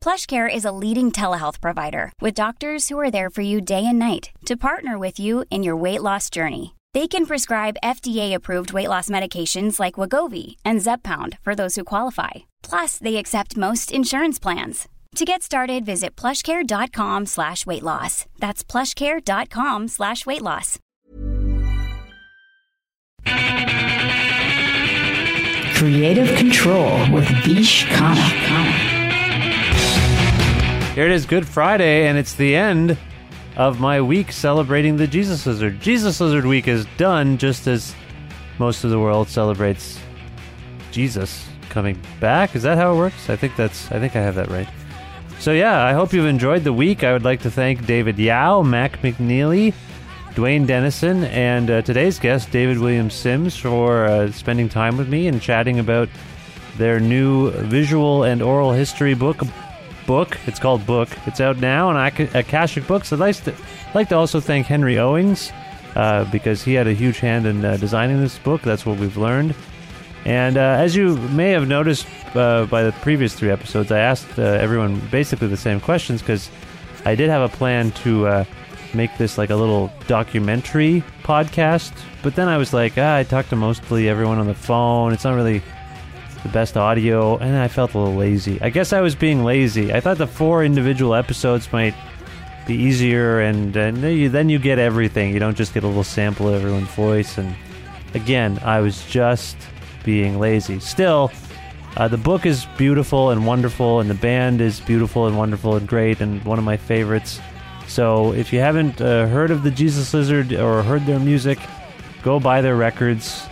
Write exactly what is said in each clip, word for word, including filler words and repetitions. PlushCare is a leading telehealth provider with doctors who are there for you day and night to partner with you in your weight loss journey. They can prescribe F D A-approved weight loss medications like Wegovy and Zepbound for those who qualify. Plus, they accept most insurance plans. To get started, visit plushcare.com slash weight loss. That's plushcare.com slash weight loss. Creative Control with Vish Khanna. Here it is, Good Friday, and it's the end of my week celebrating the Jesus Lizard. Jesus Lizard Week is done, just as most of the world celebrates Jesus coming back. Is that how it works? I think that's. I think I have that right. So yeah, I hope you've enjoyed the week. I would like to thank David Yao, Mac McNeely, Dwayne Dennison, and uh, today's guest, David William Sims, for uh, spending time with me and chatting about their new visual and oral history book. Book. It's called Book. It's out now on Akashic Books. I'd like to, like to also thank Henry Owings uh, because he had a huge hand in uh, designing this book. That's what we've learned. And uh, as you may have noticed uh, by the previous three episodes, I asked uh, everyone basically the same questions because I did have a plan to uh, make this like a little documentary podcast. But then I was like, ah, I talked to mostly everyone on the phone. It's not really the best audio, and I felt a little lazy. I guess I was being lazy. I thought the four individual episodes might be easier, and, and then, you, then you get everything. You don't just get a little sample of everyone's voice. And again, I was just being lazy. Still, uh, the book is beautiful and wonderful, and the band is beautiful and wonderful and great, and one of my favorites. So if you haven't uh, heard of the Jesus Lizard or heard their music, go buy their records,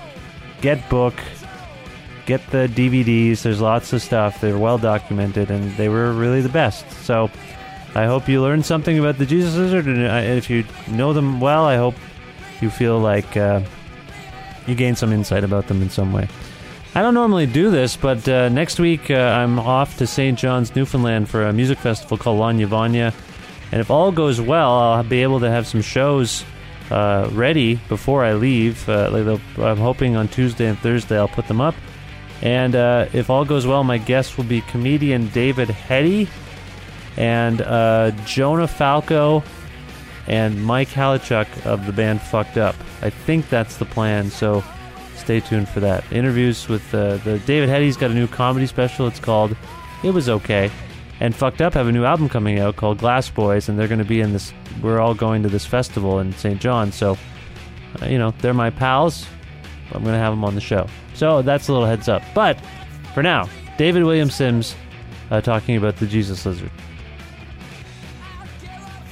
get Book, get the D V Ds. There's lots of stuff. They're well documented, and they were really the best. So I hope you learned something about the Jesus Lizard, and if you know them well, I hope you feel like uh, you gain some insight about them in some way. I don't normally do this, but uh, next week uh, I'm off to Saint John's, Newfoundland for a music festival called Lanya Vanya. And if all goes well, I'll be able to have some shows uh, ready before I leave. Uh, I'm hoping on Tuesday and Thursday I'll put them up. And uh, if all goes well, my guest will be comedian David Heddy and uh, Jonah Falco and Mike Halichuk of the band Fucked Up. I think that's the plan, so stay tuned for that. Interviews with uh, the David Heddy's got a new comedy special. It's called It Was Okay. And Fucked Up have a new album coming out called Glass Boys, and they're going to be in this. We're all going to this festival in Saint John, so uh, you know they're my pals. I'm going to have them on the show. So that's a little heads up. But for now, David William Sims uh, talking about the Jesus Lizard.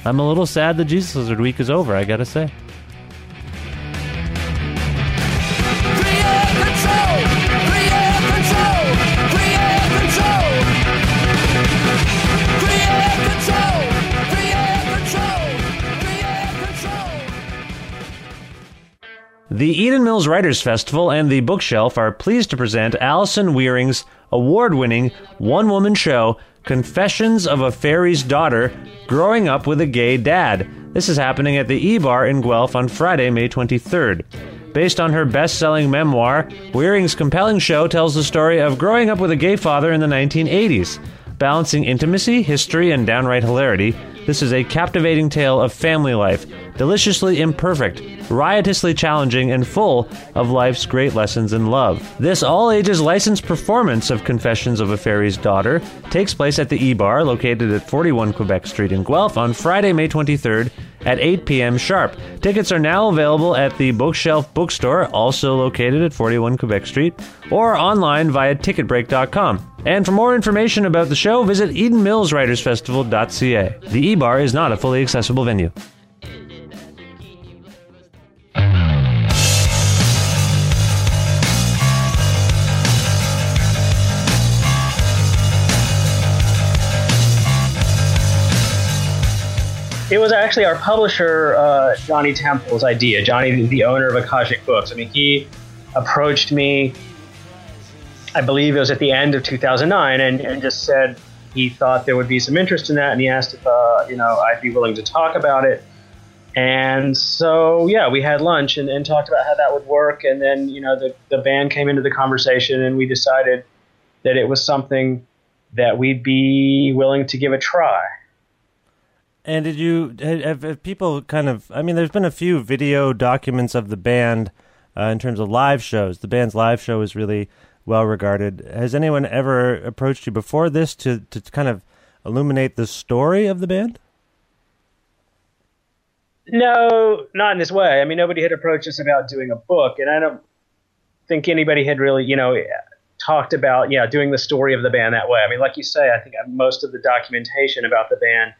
I'm a little sad the Jesus Lizard Week is over, I gotta say. The Eden Mills Writers' Festival and The Bookshelf are pleased to present Alison Wearing's award-winning one-woman show, Confessions of a Fairy's Daughter, Growing Up with a Gay Dad. This is happening at the E-Bar in Guelph on Friday, May twenty-third. Based on her best-selling memoir, Wearing's compelling show tells the story of growing up with a gay father in the nineteen eighties. Balancing intimacy, history, and downright hilarity, this is a captivating tale of family life, deliciously imperfect, riotously challenging, and full of life's great lessons in love. This all-ages licensed performance of Confessions of a Fairy's Daughter takes place at the E-Bar, located at forty-one Quebec Street in Guelph, on Friday, May twenty-third, at eight p.m. sharp. Tickets are now available at the Bookshelf bookstore, also located at forty-one Quebec Street, or online via ticketbreak dot com. And for more information about the show, visit Eden Mills Writers' Festival dot c a. The E-Bar is not a fully accessible venue. It was actually our publisher, uh, Johnny Temple's idea. Johnny, the owner of Akashic Books. I mean, he approached me, I believe it was at the end of two thousand nine, and, and just said he thought there would be some interest in that, and he asked if, uh, you know, I'd be willing to talk about it. And so, yeah, we had lunch and, and talked about how that would work, and then, you know, the, the band came into the conversation, and we decided that it was something that we'd be willing to give a try. And did you have, have people kind of? I mean, there's been a few video documents of the band uh, in terms of live shows. The band's live show is really well regarded. Has anyone ever approached you before this to to kind of illuminate the story of the band? No, not in this way. I mean, nobody had approached us about doing a book, and I don't think anybody had really, you know, talked about yeah doing the story of the band that way. I mean, like you say, I think most of the documentation about the band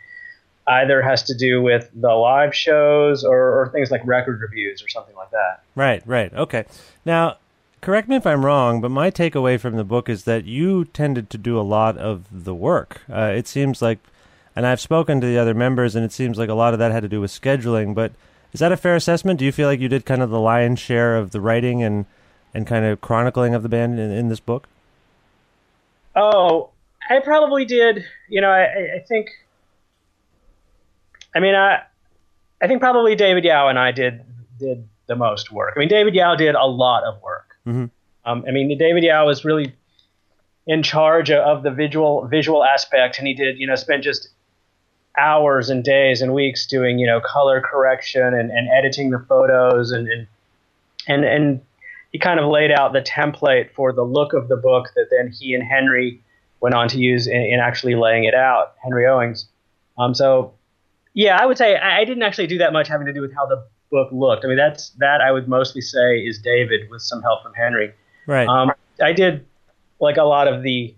either has to do with the live shows or, or things like record reviews or something like that. Right, right. Okay. Now, correct me if I'm wrong, but my takeaway from the book is that you tended to do a lot of the work. Uh, it seems like, and I've spoken to the other members, and it seems like a lot of that had to do with scheduling, but is that a fair assessment? Do you feel like you did kind of the lion's share of the writing and, and kind of chronicling of the band in, in this book? Oh, I probably did. You know, I, I think... I mean, I, I think probably David Yao and I did did the most work. I mean, David Yao did a lot of work. Mm-hmm. Um, I mean, David Yao was really in charge of the visual visual aspect, and he did, you know, spent just hours and days and weeks doing, you know, color correction and, and editing the photos, and and, and and he kind of laid out the template for the look of the book that then he and Henry went on to use in, in actually laying it out, Henry Owings. Um, so... Yeah, I would say I didn't actually do that much having to do with how the book looked. I mean, that's that I would mostly say is David with some help from Henry. Right. Um, I did like a lot of the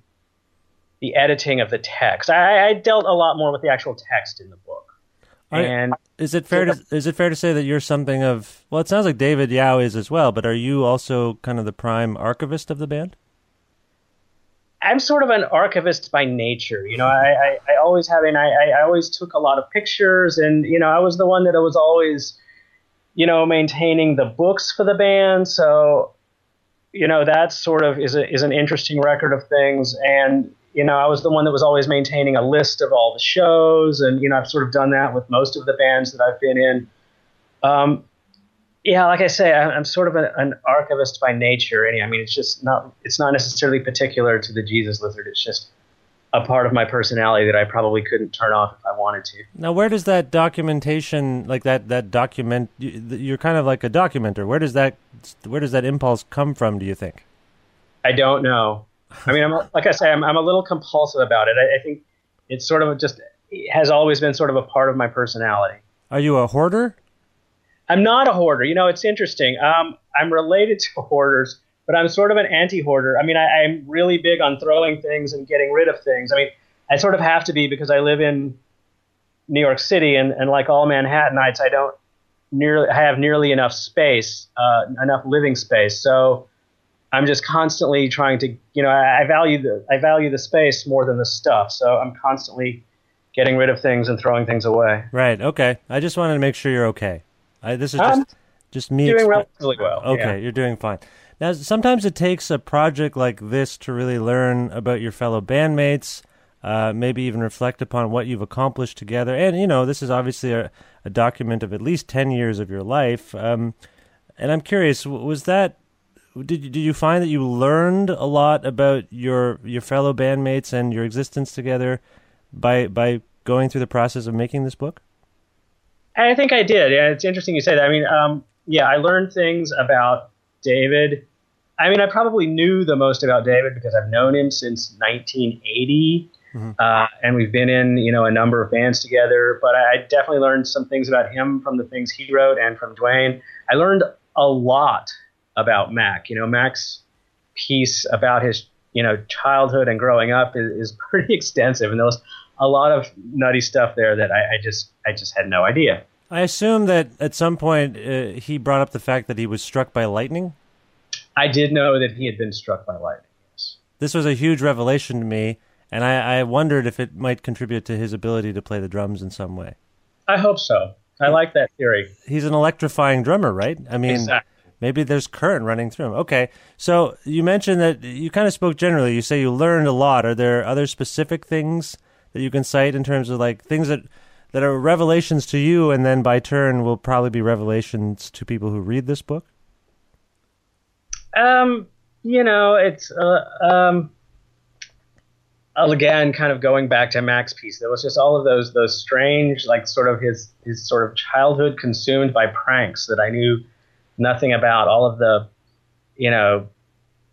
the editing of the text. I, I dealt a lot more with the actual text in the book. Right. And is it fair to is it fair to say that you're something of well, it sounds like David Yao is as well, but are you also kind of the prime archivist of the band? I'm sort of an archivist by nature. You know, I, I, I always have, and I, I always took a lot of pictures, and, you know, I was the one that was always, you know, maintaining the books for the band. So, you know, that sort of is a, is an interesting record of things. And, you know, I was the one that was always maintaining a list of all the shows. And, you know, I've sort of done that with most of the bands that I've been in. Um, Yeah, like I say, I'm sort of an, an archivist by nature. I mean, it's just not it's not necessarily particular to the Jesus Lizard. It's just a part of my personality that I probably couldn't turn off if I wanted to. Now, where does that documentation, like that, that document, you're kind of like a documenter. Where does that where does that impulse come from, do you think? I don't know. I mean, I'm, like I say, I'm, I'm a little compulsive about it. I, I think it's sort of just it has always been sort of a part of my personality. Are you a hoarder? I'm not a hoarder. You know, it's interesting. Um, I'm related to hoarders, but I'm sort of an anti-hoarder. I mean, I, I'm really big on throwing things and getting rid of things. I mean, I sort of have to be because I live in New York City, and, and like all Manhattanites, I don't nearly I have nearly enough space, uh, enough living space. So I'm just constantly trying to, you know, I, I value the I value the space more than the stuff. So I'm constantly getting rid of things and throwing things away. Right. Okay. I just wanted to make sure you're okay. I, this is just, just me. Doing exp- relatively well. Okay, yeah. You're doing fine. Now, sometimes it takes a project like this to really learn about your fellow bandmates, uh, maybe even reflect upon what you've accomplished together. And, you know, this is obviously a, a document of at least ten years of your life. Um, and I'm curious, was that, did you, did you find that you learned a lot about your your fellow bandmates and your existence together by by going through the process of making this book? I think I did. Yeah, it's interesting you say that. I mean, um, yeah, I learned things about David. I mean, I probably knew the most about David because I've known him since nineteen eighty. Mm-hmm. Uh, and we've been in, you know, a number of bands together, but I definitely learned some things about him from the things he wrote and from Dwayne. I learned a lot about Mac. You know, Mac's piece about his, you know, childhood and growing up is, is pretty extensive. And there was a lot of nutty stuff there that I, I just, I just had no idea. I assume that at some point uh, he brought up the fact that he was struck by lightning. I did know that he had been struck by lightning. Yes. This was a huge revelation to me. And I, I wondered if it might contribute to his ability to play the drums in some way. I hope so. I yeah. like that theory. He's an electrifying drummer, right? I mean, exactly. Maybe there's current running through him. Okay, so you mentioned that you kind of spoke generally. You say you learned a lot. Are there other specific things that you can cite in terms of like things that, that are revelations to you and then by turn will probably be revelations to people who read this book? Um, you know, it's... Uh, um. Again, kind of going back to Mac's piece, there was just all of those those strange, like sort of his his sort of childhood consumed by pranks that I knew nothing about. All of the, you know,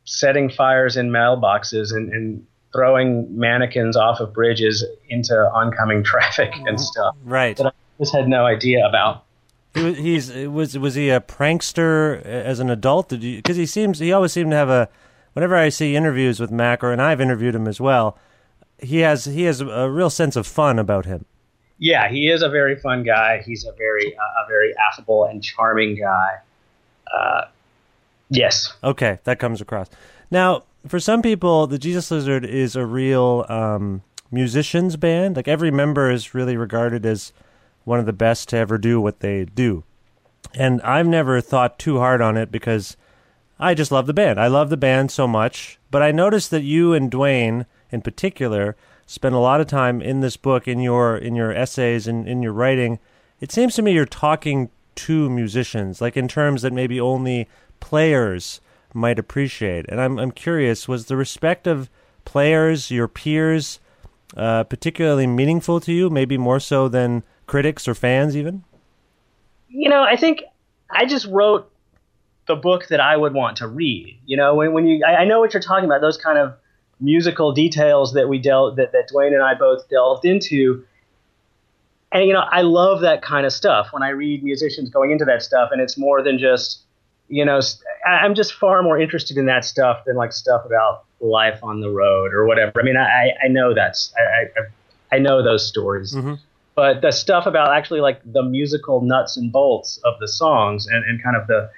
setting fires in mailboxes and, and throwing mannequins off of bridges into oncoming traffic and stuff. Right. That I just had no idea about. He, he's was was he a prankster as an adult? Did you? Because he seems he always seemed to have a. Whenever I see interviews with Mac, or and I've interviewed him as well. He has he has a real sense of fun about him. Yeah, he is a very fun guy. He's a very uh, a very affable and charming guy. Uh, yes. Okay, that comes across. Now, for some people, the Jesus Lizard is a real um, musicians band. Like every member is really regarded as one of the best to ever do what they do. And I've never thought too hard on it because I just love the band. I love the band so much. But I noticed that you and Dwayne in particular spend a lot of time in this book, in your in your essays and in, in your writing. It seems to me you're talking to musicians, like in terms that maybe only players might appreciate. And I'm I'm curious, was the respect of players, your peers, uh, particularly meaningful to you, maybe more so than critics or fans even? You know, I think I just wrote the book that I would want to read. You know, when when you I, I know what you're talking about, those kind of musical details that we dealt that, that Dwayne and I both delved into. And, you know, I love that kind of stuff when I read musicians going into that stuff. And it's more than just, you know, I'm just far more interested in that stuff than like stuff about life on the road or whatever. I mean, I, I know that's, I, I, I know those stories, mm-hmm. but the stuff about actually like the musical nuts and bolts of the songs and, and kind of the,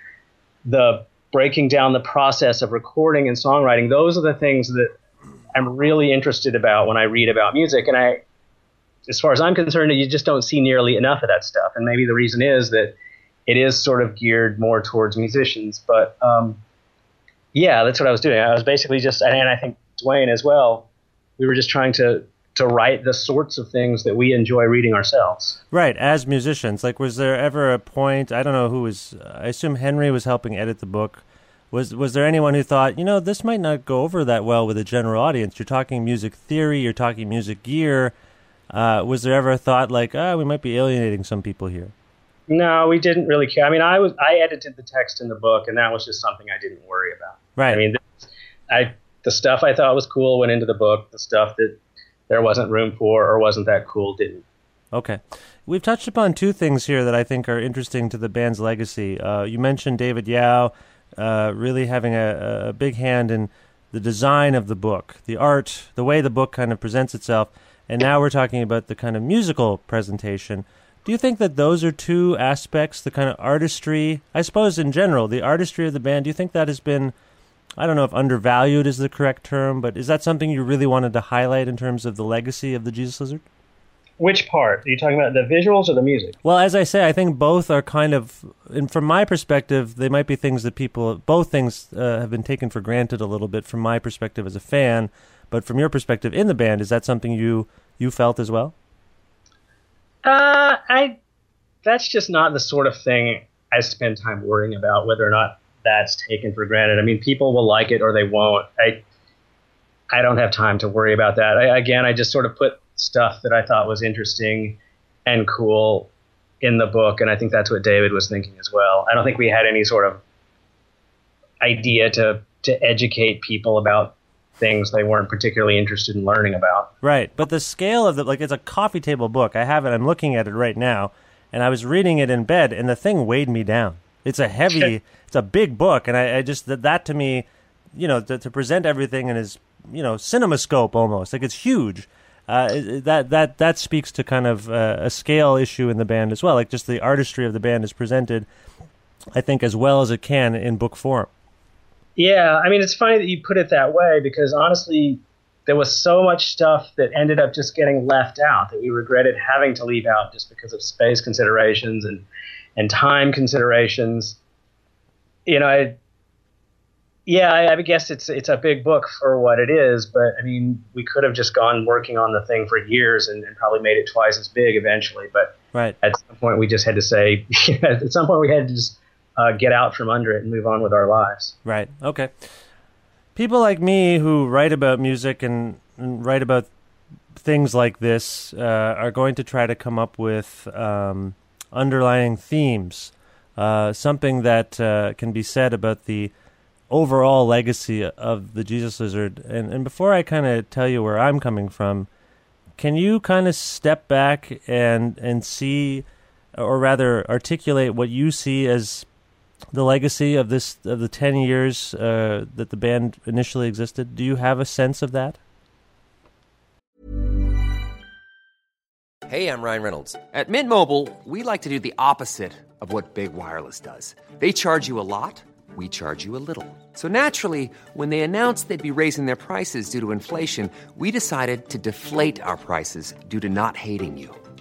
the breaking down the process of recording and songwriting, those are the things that I'm really interested about when I read about music. And I, as far as I'm concerned, you just don't see nearly enough of that stuff. And maybe the reason is that it is sort of geared more towards musicians. But um, yeah, that's what I was doing. I was basically just, and I think Dwayne as well, we were just trying to, to write the sorts of things that we enjoy reading ourselves. Right, as musicians. Like, was there ever a point, I don't know who was, I assume Henry was helping edit the book. Was was there anyone who thought, you know, this might not go over that well with a general audience? You're talking music theory, you're talking music gear. Uh, was there ever a thought like, ah, oh, we might be alienating some people here? No, we didn't really care. I mean, I was I edited the text in the book, and that was just something I didn't worry about. Right. I mean, this, I the stuff I thought was cool went into the book. The stuff that there wasn't room for or wasn't that cool didn't. Okay. We've touched upon two things here that I think are interesting to the band's legacy. Uh, you mentioned David Yao. Uh, really having a, a big hand in the design of the book, the art, the way the book kind of presents itself. And now we're talking about the kind of musical presentation. Do you think that those are two aspects, the kind of artistry, I suppose in general, the artistry of the band, do you think that has been, I don't know if undervalued is the correct term, but is that something you really wanted to highlight in terms of the legacy of the Jesus Lizard? Which part? Are you talking about the visuals or the music? Well, as I say, I think both are kind of, and from my perspective, they might be things that people, both things uh, have been taken for granted a little bit from my perspective as a fan, but from your perspective in the band, is that something you, you felt as well? Uh, I, that's just not the sort of thing I spend time worrying about, whether or not that's taken for granted. I mean, people will like it or they won't. I, I don't have time to worry about that. I, again, I just sort of put stuff that I thought was interesting and cool in the book, and I think that's what David was thinking as well. I don't think we had any sort of idea to to educate people about things they weren't particularly interested in learning about. Right. But the scale of the, like, it's a coffee table book. I have it. I'm looking at it right now. And I was reading it in bed, and the thing weighed me down. It's a heavy, it's a big book. And I, I just, that, that to me, you know, to, to present everything in his, you know, CinemaScope almost, like, it's huge. Uh, that that that speaks to kind of uh, a scale issue in the band as well. Like, just the artistry of the band is presented, I think, as well as it can in book form. Yeah, I mean, it's funny that you put it that way, because honestly, there was so much stuff that ended up just getting left out that we regretted having to leave out just because of space considerations and and time considerations. You know, I, yeah, I, I guess it's it's a big book for what it is, but I mean, we could have just gone working on the thing for years and, and probably made it twice as big eventually. But right. At some point, we just had to say, at some point, we had to just uh, get out from under it and move on with our lives. Right. Okay. People like me who write about music and, and write about things like this uh, are going to try to come up with um, underlying themes, uh, something that uh, can be said about the overall legacy of the Jesus Lizard. And, and before I kind of tell you where I'm coming from, can you kind of step back and, and see, or rather articulate what you see as the legacy of this of the ten years uh, that the band initially existed? Do you have a sense of that? Hey, I'm Ryan Reynolds. At Mint Mobile, we like to do the opposite of what Big Wireless does. They charge you a lot. We charge you a little. So naturally, when they announced they'd be raising their prices due to inflation, we decided to deflate our prices due to not hating you.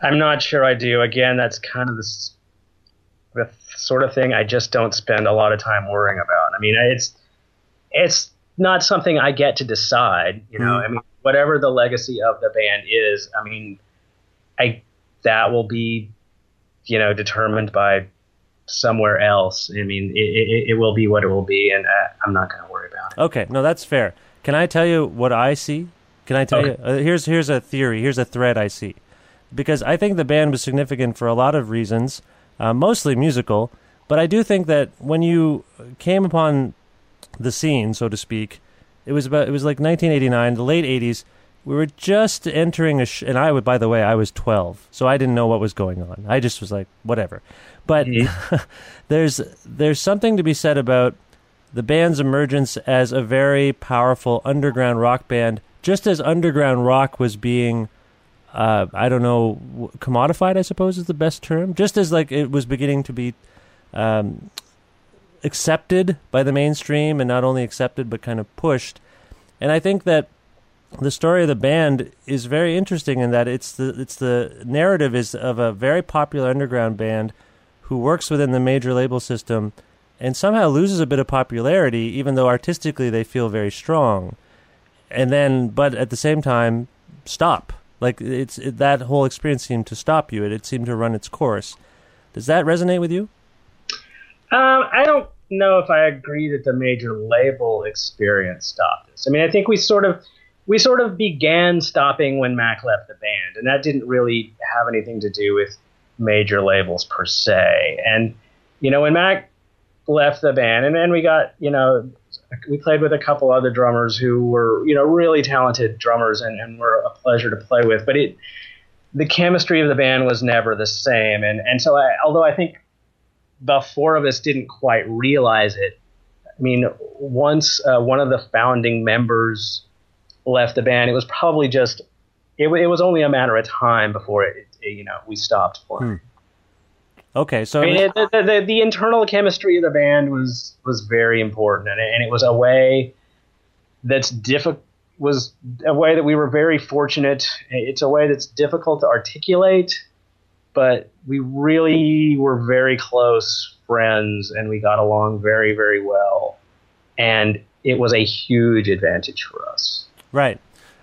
I'm not sure I do. Again, that's kind of this, the sort of thing I just don't spend a lot of time worrying about. I mean, it's it's not something I get to decide. You know, I mean, whatever the legacy of the band is, I mean, I that will be, you know, determined by somewhere else. I mean, it, it, it will be what it will be, and I, I'm not going to worry about it. Okay, no, that's fair. Can I tell you what I see? Can I tell okay. you? Uh, here's here's a theory. Here's a thread I see. Because I think the band was significant for a lot of reasons, uh, mostly musical. But I do think that when you came upon the scene, so to speak, it was about it was like nineteen eighty-nine, the late eighties. We were just entering a, sh- and I would, by the way, I was twelve, so I didn't know what was going on. I just was like, whatever. But mm-hmm. there's there's something to be said about the band's emergence as a very powerful underground rock band, just as underground rock was being. Uh, I don't know, commodified, I suppose, is the best term. Just as like it was beginning to be um, accepted by the mainstream, and not only accepted but kind of pushed. And I think that the story of the band is very interesting in that it's the it's the narrative is of a very popular underground band who works within the major label system and somehow loses a bit of popularity, even though artistically they feel very strong. And then, but at the same time, stop. Like, it's it, that whole experience seemed to stop you. It, it seemed to run its course. Does that resonate with you? Um, I don't know if I agree that the major label experience stopped us. I mean, I think we sort of we sort of began stopping when Mac left the band, and that didn't really have anything to do with major labels per se. And, you know, when Mac left the band, and then we got, you know, we played with a couple other drummers who were, you know, really talented drummers and, and were a pleasure to play with. But it, the chemistry of the band was never the same. And, and so I, although I think the four of us didn't quite realize it, I mean, once uh, one of the founding members left the band, it was probably just, it, it was only a matter of time before, it, it you know, we stopped for hmm. Okay, so I mean, it, the, the, the internal chemistry of the band was was very important, and it, and it was a way that's difficult. Was a way that we were very fortunate. It's a way that's difficult to articulate, but we really were very close friends, and we got along very, very well, and it was a huge advantage for us. Right.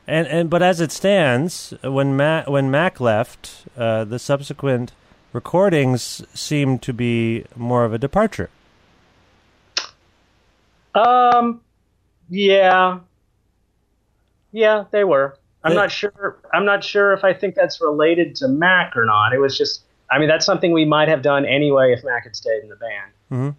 And and but as it stands, when Mac when Mac left, uh, the subsequent recordings seem to be more of a departure. Um. Yeah. Yeah, they were. I'm they, not sure. I'm not sure if I think that's related to Mac or not. It was just. I mean, that's something we might have done anyway if Mac had stayed in the band. Mm-hmm.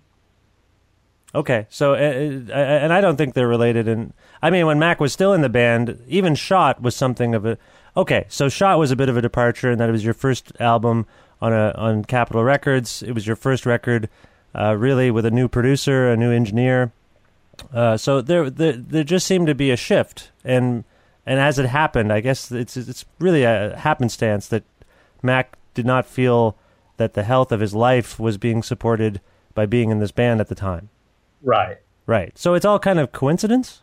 Okay, so uh, and I don't think they're related. And I mean, when Mac was still in the band, even Shot was something of a. Okay, so Shot was a bit of a departure, and that it was your first album on a on Capitol Records. It was your first record, uh, really, with a new producer, a new engineer. Uh, so there, there, there just seemed to be a shift, and and as it happened, I guess it's it's really a happenstance that Mac did not feel that the health of his life was being supported by being in this band at the time. Right. Right. So it's all kind of coincidence?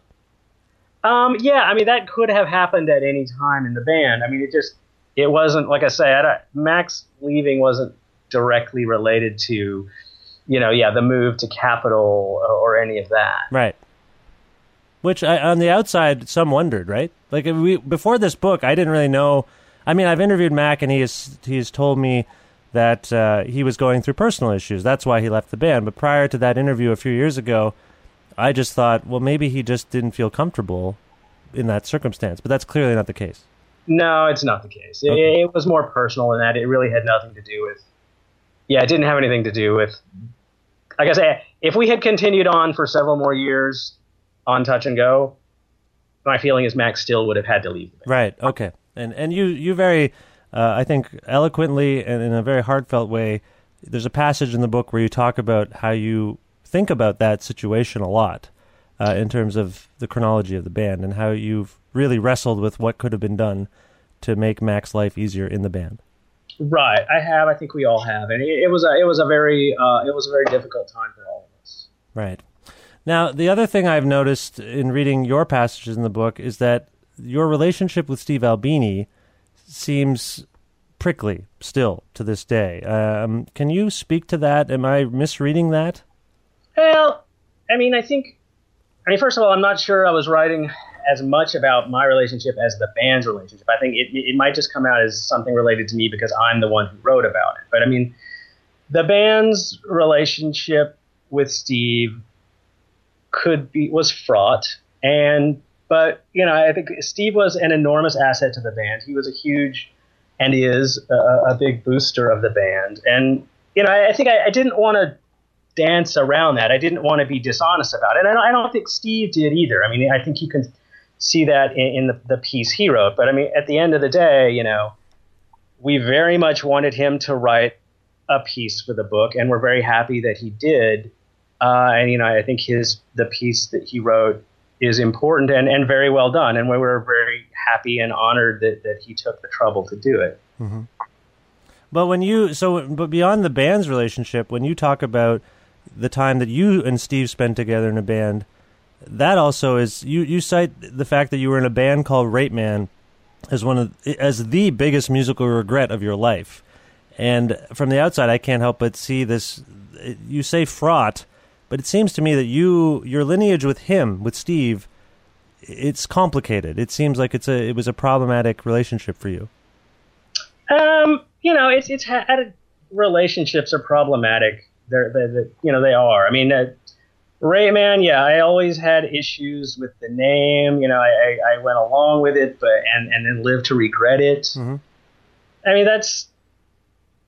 Um, yeah, I mean, that could have happened at any time in the band. I mean, it just, it wasn't, like I say, I don't, Mac's leaving wasn't directly related to, you know, yeah, the move to Capitol or any of that. Right. Which, I, on the outside, some wondered, right? Like, we before this book, I didn't really know. I mean, I've interviewed Mac, and he has, he has told me that uh, he was going through personal issues. That's why he left the band. But prior to that interview a few years ago, I just thought, well, maybe he just didn't feel comfortable in that circumstance. But that's clearly not the case. No, it's not the case. Okay. It, it was more personal than that. It really had nothing to do with... Yeah, it didn't have anything to do with... Like I say, if we had continued on for several more years on Touch and Go, my feeling is Mac still would have had to leave the band. Right, okay. And, and you, you very... Uh, I think eloquently and in a very heartfelt way, there's a passage in the book where you talk about how you think about that situation a lot uh, in terms of the chronology of the band and how you've really wrestled with what could have been done to make Mac's life easier in the band. Right, I have. I think we all have, and it, it was a it was a very uh, it was a very difficult time for all of us. Right. Now, the other thing I've noticed in reading your passages in the book is that your relationship with Steve Albini seems prickly still to this day. Um, can you speak to that? Am I misreading that? Well, I mean, I think, I mean, first of all, I'm not sure I was writing as much about my relationship as the band's relationship. I think it, it might just come out as something related to me because I'm the one who wrote about it. But I mean, the band's relationship with Steve could be, was fraught, and but, you know, I think Steve was an enormous asset to the band. He was a huge and is a, a big booster of the band. And, you know, I, I think I, I didn't want to dance around that. I didn't want to be dishonest about it. And I don't, I don't think Steve did either. I mean, I think you can see that in, in the, the piece he wrote. But, I mean, at the end of the day, you know, we very much wanted him to write a piece for the book, and we're very happy that he did. Uh, and, you know, I think his the piece that he wrote is important and, and very well done. And we were very happy and honored that, that he took the trouble to do it. Mm-hmm. But when you, so, but beyond the band's relationship, when you talk about the time that you and Steve spent together in a band, that also is, you, you cite the fact that you were in a band called Rape Man as one of, as the biggest musical regret of your life. And from the outside, I can't help but see this, you say fraught, but it seems to me that you, your lineage with him, with Steve, it's complicated. It seems like it's a, it was a problematic relationship for you. Um, you know, it's it's had a, relationships are problematic. They're, they're, they're you know they are. I mean, uh, Rayman, yeah, I always had issues with the name. You know, I, I, I went along with it, but and and then lived to regret it. Mm-hmm. I mean, that's.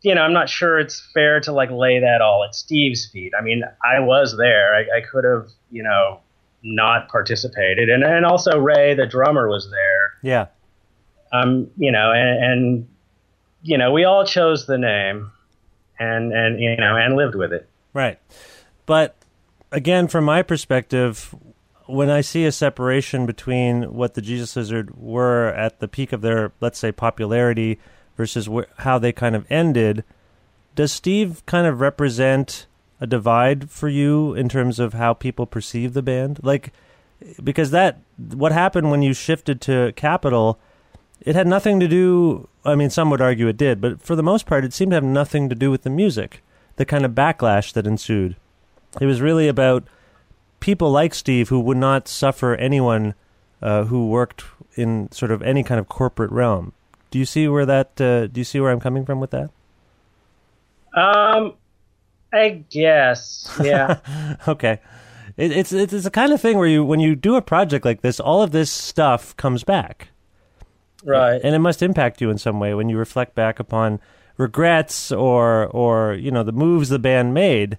You know, I'm not sure it's fair to like lay that all at Steve's feet. I mean, I was there. I, I could have, you know, not participated. And and also Ray, the drummer, was there. Yeah. Um, you know, and, and you know, we all chose the name and, and, you know, and lived with it. Right. But again, from my perspective, when I see a separation between what the Jesus Lizard were at the peak of their, let's say, popularity versus wh- how they kind of ended, Does Steve kind of represent a divide for you in terms of how people perceive the band? Like, because that, what happened when you shifted to Capitol, it had nothing to do, I mean, some would argue it did, but for the most part, it seemed to have nothing to do with the music, the kind of backlash that ensued. It was really about people like Steve who would not suffer anyone uh, who worked in sort of any kind of corporate realm. Do you see where that, uh, do you see where I'm coming from with that? Um, I guess, yeah. Okay. It, it's, it's it's the kind of thing where you, when you do a project like this, all of this stuff comes back. Right. And it must impact you in some way when you reflect back upon regrets or, or you know, the moves the band made,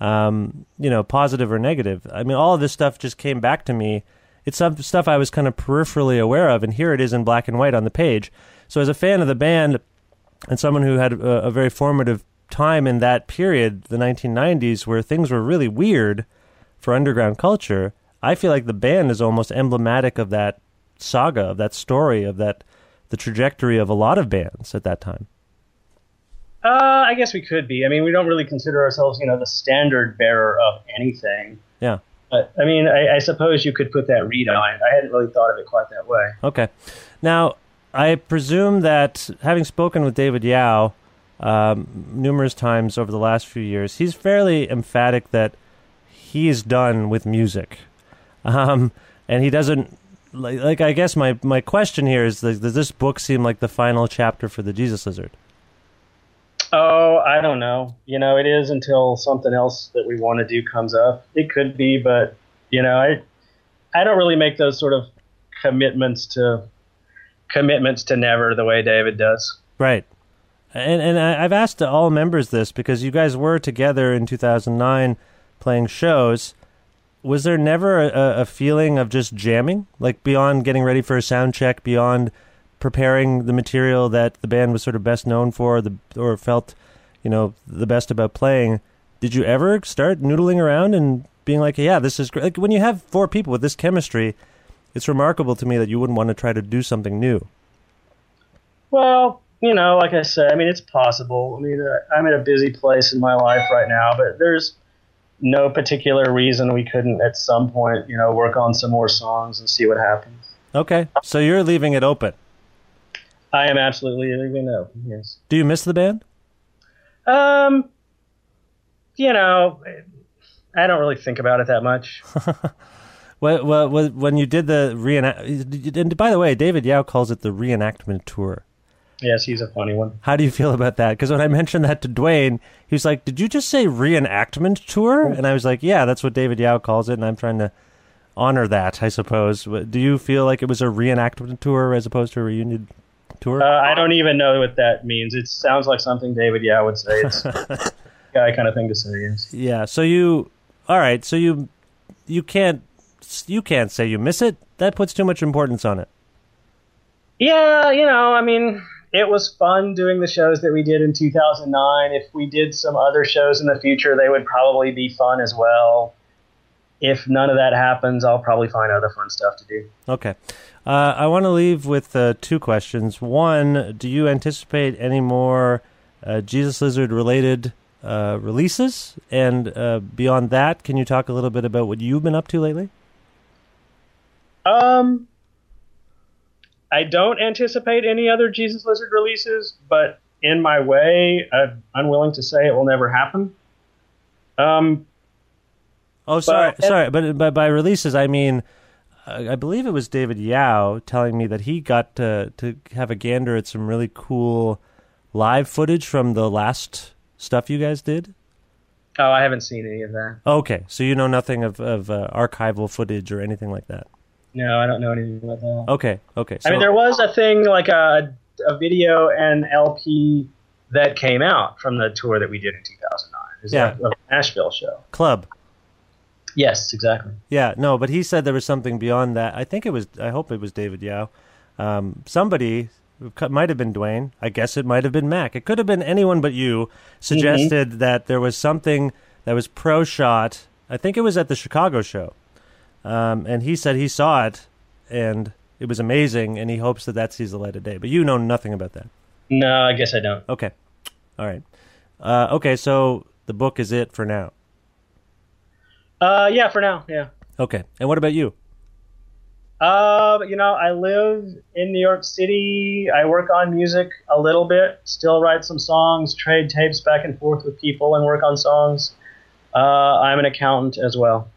um, you know, positive or negative. I mean, all of this stuff just came back to me. It's some stuff I was kind of peripherally aware of, and here it is in black and white on the page. So as a fan of the band and someone who had a, a very formative time in that period, the nineteen nineties, where things were really weird for underground culture, I feel like the band is almost emblematic of that saga, of that story, of that the trajectory of a lot of bands at that time. Uh, I guess we could be. I mean, we don't really consider ourselves, you know, the standard bearer of anything. Yeah. But, I mean, I, I suppose you could put that read on it. I hadn't really thought of it quite that way. Okay. Now, I presume that having spoken with David Yao um, numerous times over the last few years, he's fairly emphatic that he is done with music. Um, and he doesn't, like, like I guess my, my question here is, does this book seem like the final chapter for the Jesus Lizard? Oh, I don't know. You know, it is until something else that we want to do comes up. It could be, but, you know, I I don't really make those sort of commitments to commitments to never the way David does. Right. And and I've asked all members this because you guys were together in two thousand nine playing shows. Was there never a, a feeling of just jamming, like beyond getting ready for a sound check, beyond preparing the material that the band was sort of best known for, the or felt, you know, the best about playing? Did you ever start noodling around and being like, yeah, this is great? Like, when you have four people with this chemistry, it's remarkable to me that you wouldn't want to try to do something new. Well, you know, like I said, I mean, it's possible. I mean, uh, I'm in a busy place in my life right now, but there's no particular reason we couldn't at some point, you know, work on some more songs and see what happens. Okay, so you're leaving it open. I am absolutely leaving it open, yes. Do you miss the band? Um, you know, I don't really think about it that much. well, well, well, when you did the reenact, and by the way, David Yao calls it the reenactment tour. Yes, he's a funny one. How do you feel about that? Because when I mentioned that to Dwayne, he was like, "Did you just say reenactment tour?" And I was like, "Yeah, that's what David Yao calls it," and I'm trying to honor that, I suppose. Do you feel like it was a reenactment tour as opposed to a reunion tour? Uh, I don't even know what that means. It sounds like something David Yao would say. It's a guy kind of thing to say, yes. Yeah, so you... All right, so you you can't you can't say you miss it. That puts too much importance on it. Yeah, you know, I mean, it was fun doing the shows that we did in two thousand nine. If we did some other shows in the future, they would probably be fun as well. If none of that happens, I'll probably find other fun stuff to do. Okay. Uh, I want to leave with uh, two questions. One, do you anticipate any more uh, Jesus Lizard-related uh, releases? And uh, beyond that, can you talk a little bit about what you've been up to lately? Um, I don't anticipate any other Jesus Lizard releases, but in my way, I'm unwilling to say it will never happen. Um. Oh, sorry, but, sorry, but, but by releases, I mean... I believe it was David Yao telling me that he got to, to have a gander at some really cool live footage from the last stuff you guys did. Oh, I haven't seen any of that. Okay, so you know nothing of, of uh, archival footage or anything like that? No, I don't know anything about that. Okay, okay. So, I mean, there was a thing like a, a video and L P that came out from the tour that we did in two thousand nine. It was yeah. like a Nashville show. Club. Yes, exactly. Yeah, no, but he said there was something beyond that. I think it was, I hope it was David Yao. Um, somebody, might have been Dwayne, I guess it might have been Mac. It could have been anyone but you, suggested mm-hmm. that there was something that was pro-shot. I think it was at the Chicago show. Um, and he said he saw it, and it was amazing, and he hopes that that sees the light of day. But you know nothing about that. No, I guess I don't. Okay. All right. Uh, okay, so the book is it for now? Uh, yeah, for now, yeah. Okay, and what about you? Uh, you know, I live in New York City. I work on music a little bit, still write some songs, trade tapes back and forth with people and work on songs. Uh, I'm an accountant as well.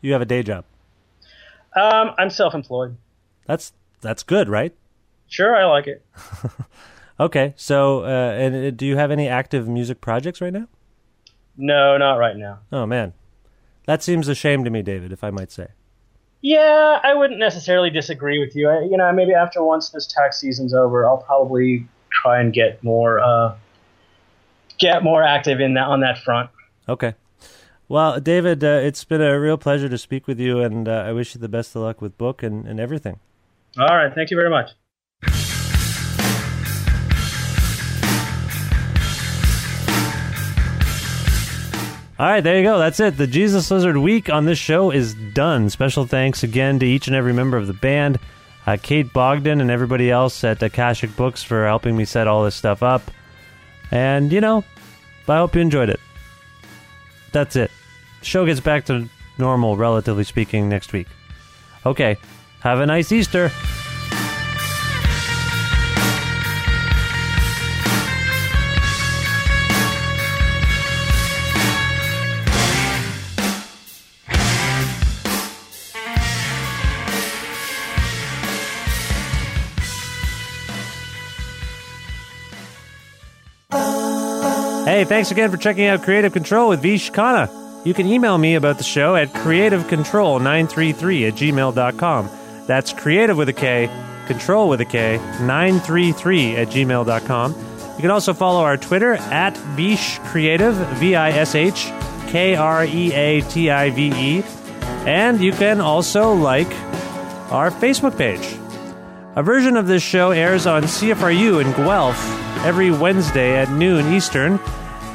You have a day job? Um, I'm self-employed. That's that's good, right? Sure, I like it. Okay, so uh, and do you have any active music projects right now? No, not right now. Oh, man. That seems a shame to me, David, if I might say. Yeah, I wouldn't necessarily disagree with you. I, you know, maybe after once this tax season's over, I'll probably try and get more uh, get more active in that on that front. Okay. Well, David, uh, it's been a real pleasure to speak with you, and uh, I wish you the best of luck with book and, and everything. All right. Thank you very much. All right, there you go. That's it. The Jesus Lizard Week on this show is done. Special thanks again to each and every member of the band, uh, Kate Bogdan and everybody else at Akashic Books for helping me set all this stuff up. And, you know, I hope you enjoyed it. That's it. The show gets back to normal, relatively speaking, next week. Okay, have a nice Easter. Hey, thanks again for checking out Creative Control with Vish Khanna. You can email me about the show at creative control nine three three at gmail dot com. That's creative with a K, control with a K, nine three three at gmail dot com. You can also follow our Twitter at Vish Creative, V I S H K R E A T I V E. And you can also like our Facebook page. A version of this show airs on C F R U in Guelph every Wednesday at noon Eastern,